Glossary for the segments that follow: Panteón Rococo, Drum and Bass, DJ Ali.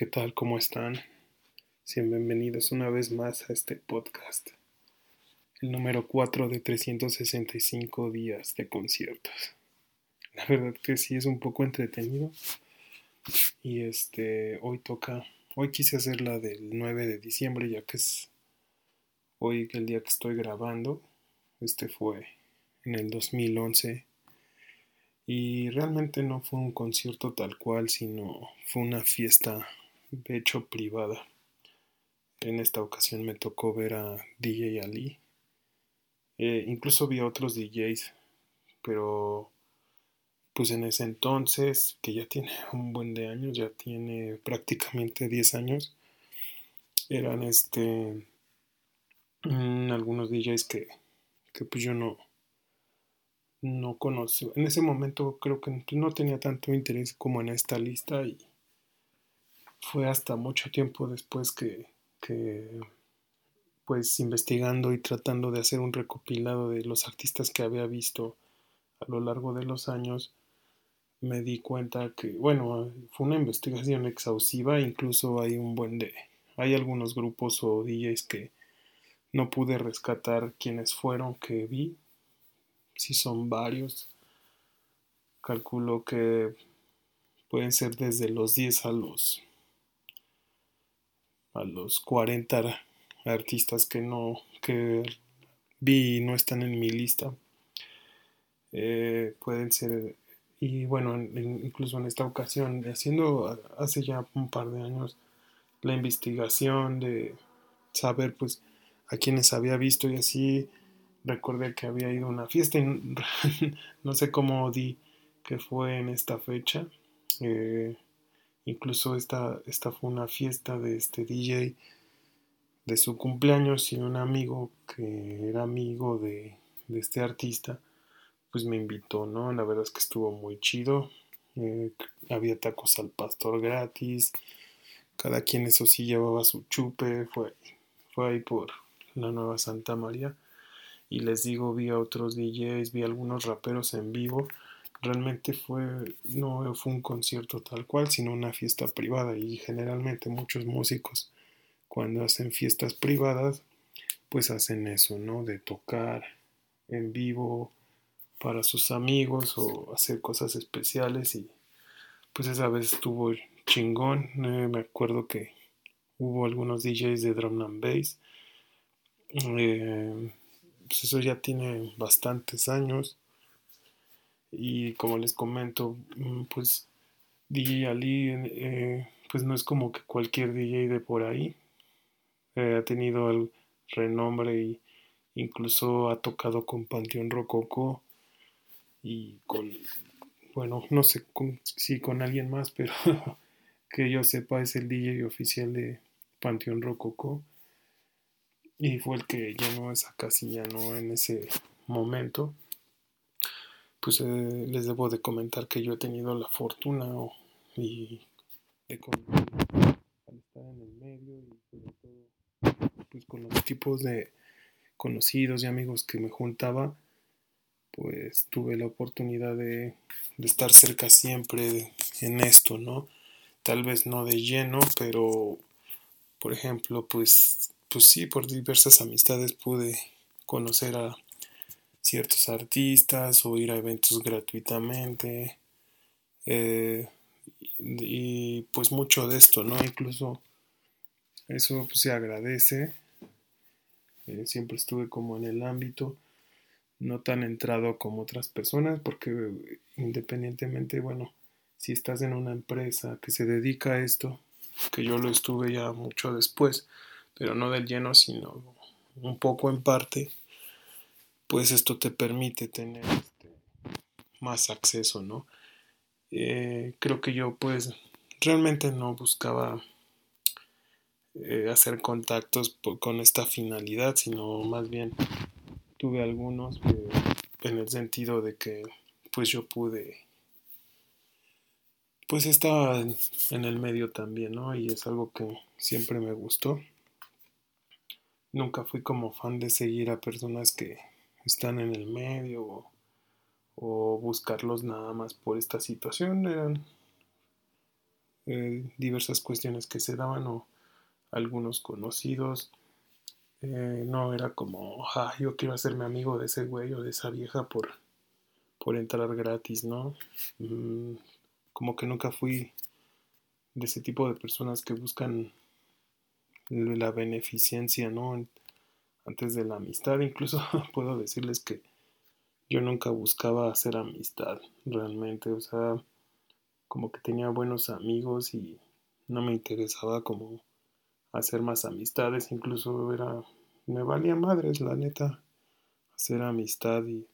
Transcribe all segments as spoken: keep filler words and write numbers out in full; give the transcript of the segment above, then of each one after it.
¿Qué tal? ¿Cómo están? Sean bienvenidos una vez más a este podcast, el número cuatro de trescientos sesenta y cinco días de conciertos. La verdad que sí es un poco entretenido. Y este, hoy toca, hoy quise hacer la del nueve de diciembre, ya que es hoy el día que estoy grabando. Este fue en el dos mil once. Y realmente no fue un concierto tal cual, sino fue una fiesta, de hecho, privada. En esta ocasión me tocó ver a D J Ali. Eh, incluso vi a otros D Js, pero pues en ese entonces, que ya tiene un buen de años, ya tiene prácticamente diez años, eran este mmm, algunos D Js que, que pues yo no, no conocí. En ese momento creo que no tenía tanto interés como en esta lista, y fue hasta mucho tiempo después que que pues investigando y tratando de hacer un recopilado de los artistas que había visto a lo largo de los años, me di cuenta que, bueno, fue una investigación exhaustiva. Incluso hay un buen de, hay algunos grupos o D Js que no pude rescatar quiénes fueron que vi. Si son varios, calculo que pueden ser desde los diez a los a los cuarenta artistas que no que vi y no están en mi lista. Eh, pueden ser, y bueno, en, incluso en esta ocasión, haciendo hace ya un par de años la investigación de saber pues a quienes había visto, y así recordé que había ido a una fiesta y no sé cómo di que fue en esta fecha. eh, Incluso esta, esta fue una fiesta de este D J, de su cumpleaños, y un amigo que era amigo de, de este artista, pues me invitó, ¿no? La verdad es que estuvo muy chido. Eh, había tacos al pastor gratis, cada quien eso sí llevaba su chupe. Fue, fue ahí por la Nueva Santa María, y les digo, vi a otros D Js, vi a algunos raperos en vivo. Realmente fue, no fue un concierto tal cual, sino una fiesta privada, y generalmente muchos músicos cuando hacen fiestas privadas pues hacen eso, ¿no? De tocar en vivo para sus amigos o hacer cosas especiales, y pues esa vez estuvo chingón. Eh, me acuerdo que hubo algunos D Js de Drum and Bass. Eh, pues eso ya tiene bastantes años. Y como les comento, pues D J Ali, eh, pues no es como que cualquier D J de por ahí. Eh, ha tenido el renombre, y incluso ha tocado con Panteón Rococo y con, bueno, no sé con, si con alguien más, pero que yo sepa es el D J oficial de Panteón Rococo, y fue el que llenó esa casilla, ¿no? En ese momento. Pues eh, les debo de comentar que yo he tenido la fortuna oh, y de al estar en el medio, y sobre todo pues con los tipos de conocidos y amigos que me juntaba, pues tuve la oportunidad de, de estar cerca siempre en esto, ¿no? Tal vez no de lleno, pero por ejemplo, pues, pues sí, por diversas amistades pude conocer a ciertos artistas o ir a eventos gratuitamente. Eh, y, y pues mucho de esto, ¿no? Incluso eso pues se agradece. Eh, siempre estuve como en el ámbito, no tan entrado como otras personas, porque independientemente, bueno, si estás en una empresa que se dedica a esto, que yo lo estuve ya mucho después, pero no del lleno, sino un poco en parte, pues esto te permite tener este, más acceso, ¿no? Eh, creo que yo, pues, realmente no buscaba eh, hacer contactos por, con esta finalidad, sino más bien tuve algunos eh, en el sentido de que, pues, yo pude, pues, estaba en, en el medio también, ¿no? Y es algo que siempre me gustó. Nunca fui como fan de seguir a personas que están en el medio o, o buscarlos nada más por esta situación. Eran eh, diversas cuestiones que se daban o algunos conocidos. Eh, no era como, ah, yo quiero hacerme amigo de ese güey o de esa vieja por, por entrar gratis, ¿no? Mm, como que nunca fui de ese tipo de personas que buscan la beneficencia, ¿no? Antes de la amistad, incluso puedo decirles que yo nunca buscaba hacer amistad, realmente, o sea, como que tenía buenos amigos y no me interesaba como hacer más amistades, incluso era, me valía madres, la neta, hacer amistad y,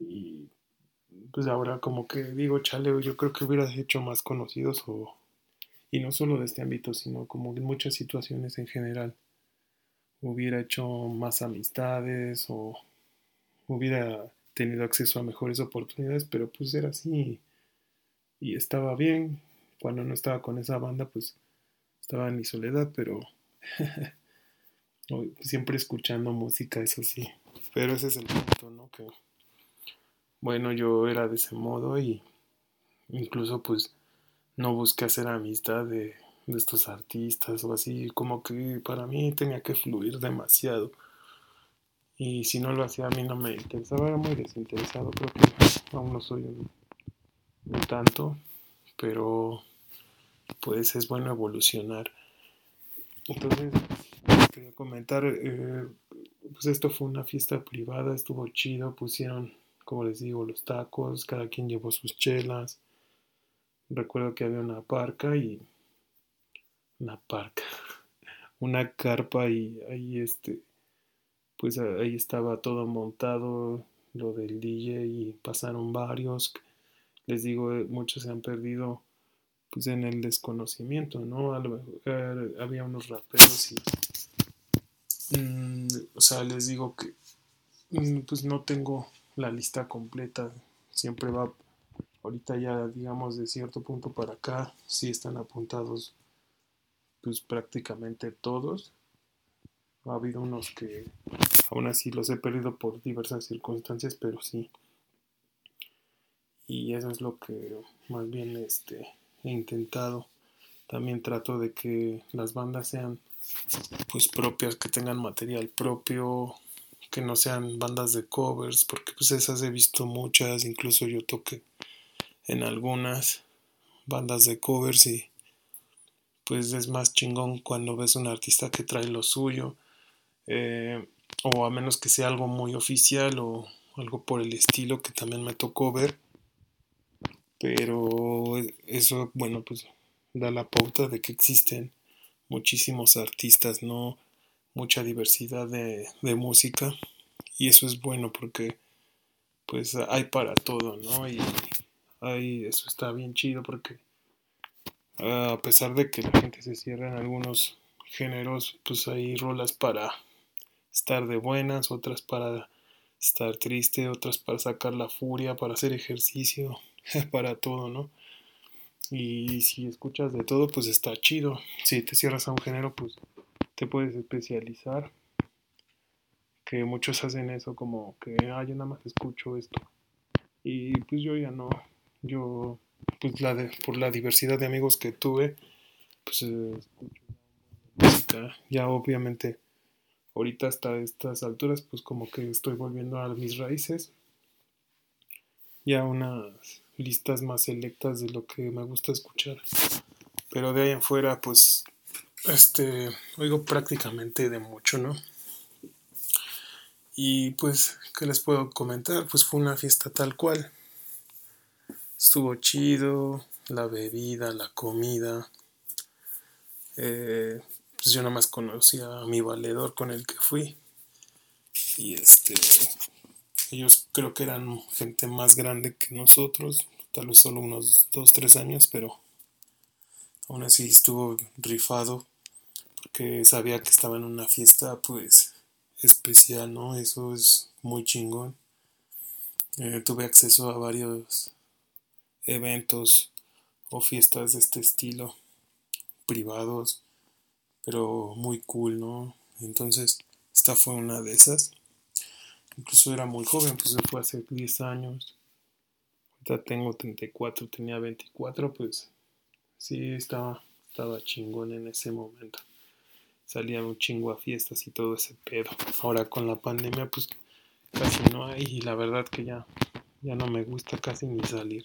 y pues ahora como que digo, chale, yo creo que hubiera hecho más conocidos o, y no solo de este ámbito, sino como en muchas situaciones en general, hubiera hecho más amistades o hubiera tenido acceso a mejores oportunidades, pero pues era así y estaba bien. Cuando no estaba con esa banda, pues estaba en mi soledad, pero siempre escuchando música, eso sí. Pero ese es el punto, ¿no? Que bueno, yo era de ese modo y incluso pues no busqué hacer amistad de, de estos artistas o así, como que para mí tenía que fluir demasiado. Y si no lo hacía, a mí no me interesaba, era muy desinteresado, creo que aún no soy un, un tanto, pero pues es bueno evolucionar. Entonces, quería comentar, eh, pues esto fue una fiesta privada, estuvo chido, pusieron, como les digo, los tacos, cada quien llevó sus chelas. Recuerdo que había una parca y... una parca, una carpa y ahí este... pues ahí estaba todo montado, lo del D J, y pasaron varios. Les digo, muchos se han perdido pues en el desconocimiento, ¿no? Había unos raperos y... Mmm, o sea, les digo que pues no tengo la lista completa. Siempre va, ahorita ya digamos de cierto punto para acá, sí están apuntados pues prácticamente todos. Ha habido unos que aún así los he perdido por diversas circunstancias, pero sí. Y eso es lo que más bien este, he intentado. También trato de que las bandas sean pues propias, que tengan material propio, que no sean bandas de covers, porque pues esas he visto muchas, incluso yo toqué en algunas bandas de covers y pues es más chingón cuando ves un artista que trae lo suyo. Eh, o a menos que sea algo muy oficial o algo por el estilo que también me tocó ver, pero eso bueno pues da la pauta de que existen muchísimos artistas, no, mucha diversidad de, de música, y eso es bueno porque pues hay para todo, ¿no? Y hay, eso está bien chido porque uh, a pesar de que la gente se cierra en algunos géneros, pues hay rolas para estar de buenas, otras para estar triste, otras para sacar la furia, para hacer ejercicio, para todo, ¿no? Y si escuchas de todo, pues está chido. Si te cierras a un género, pues te puedes especializar. Que muchos hacen eso, como que, ah, yo nada más escucho esto. Y pues yo ya no, yo, pues la de, por la diversidad de amigos que tuve, pues eh, escucho música. Ya obviamente ahorita hasta estas alturas pues como que estoy volviendo a mis raíces, ya unas listas más selectas de lo que me gusta escuchar, pero de ahí en fuera pues este oigo prácticamente de mucho, ¿no? Y pues ¿qué les puedo comentar? Pues fue una fiesta tal cual, estuvo chido, la bebida, la comida. eh Pues yo nada más conocía a mi valedor con el que fui. Y este... ellos creo que eran gente más grande que nosotros. Tal vez solo unos dos, tres años. Pero aún así estuvo rifado. Porque sabía que estaba en una fiesta pues especial, ¿no? Eso es muy chingón. Eh, tuve acceso a varios eventos o fiestas de este estilo. Privados. Pero muy cool, ¿no? Entonces, esta fue una de esas. Incluso era muy joven, pues fue hace diez años. Ahorita tengo treinta y cuatro, tenía veinticuatro, pues Sí, estaba, estaba chingón en ese momento. Salía un chingo a fiestas y todo ese pedo. Ahora con la pandemia, pues casi no hay. Y la verdad que ya, ya no me gusta casi ni salir.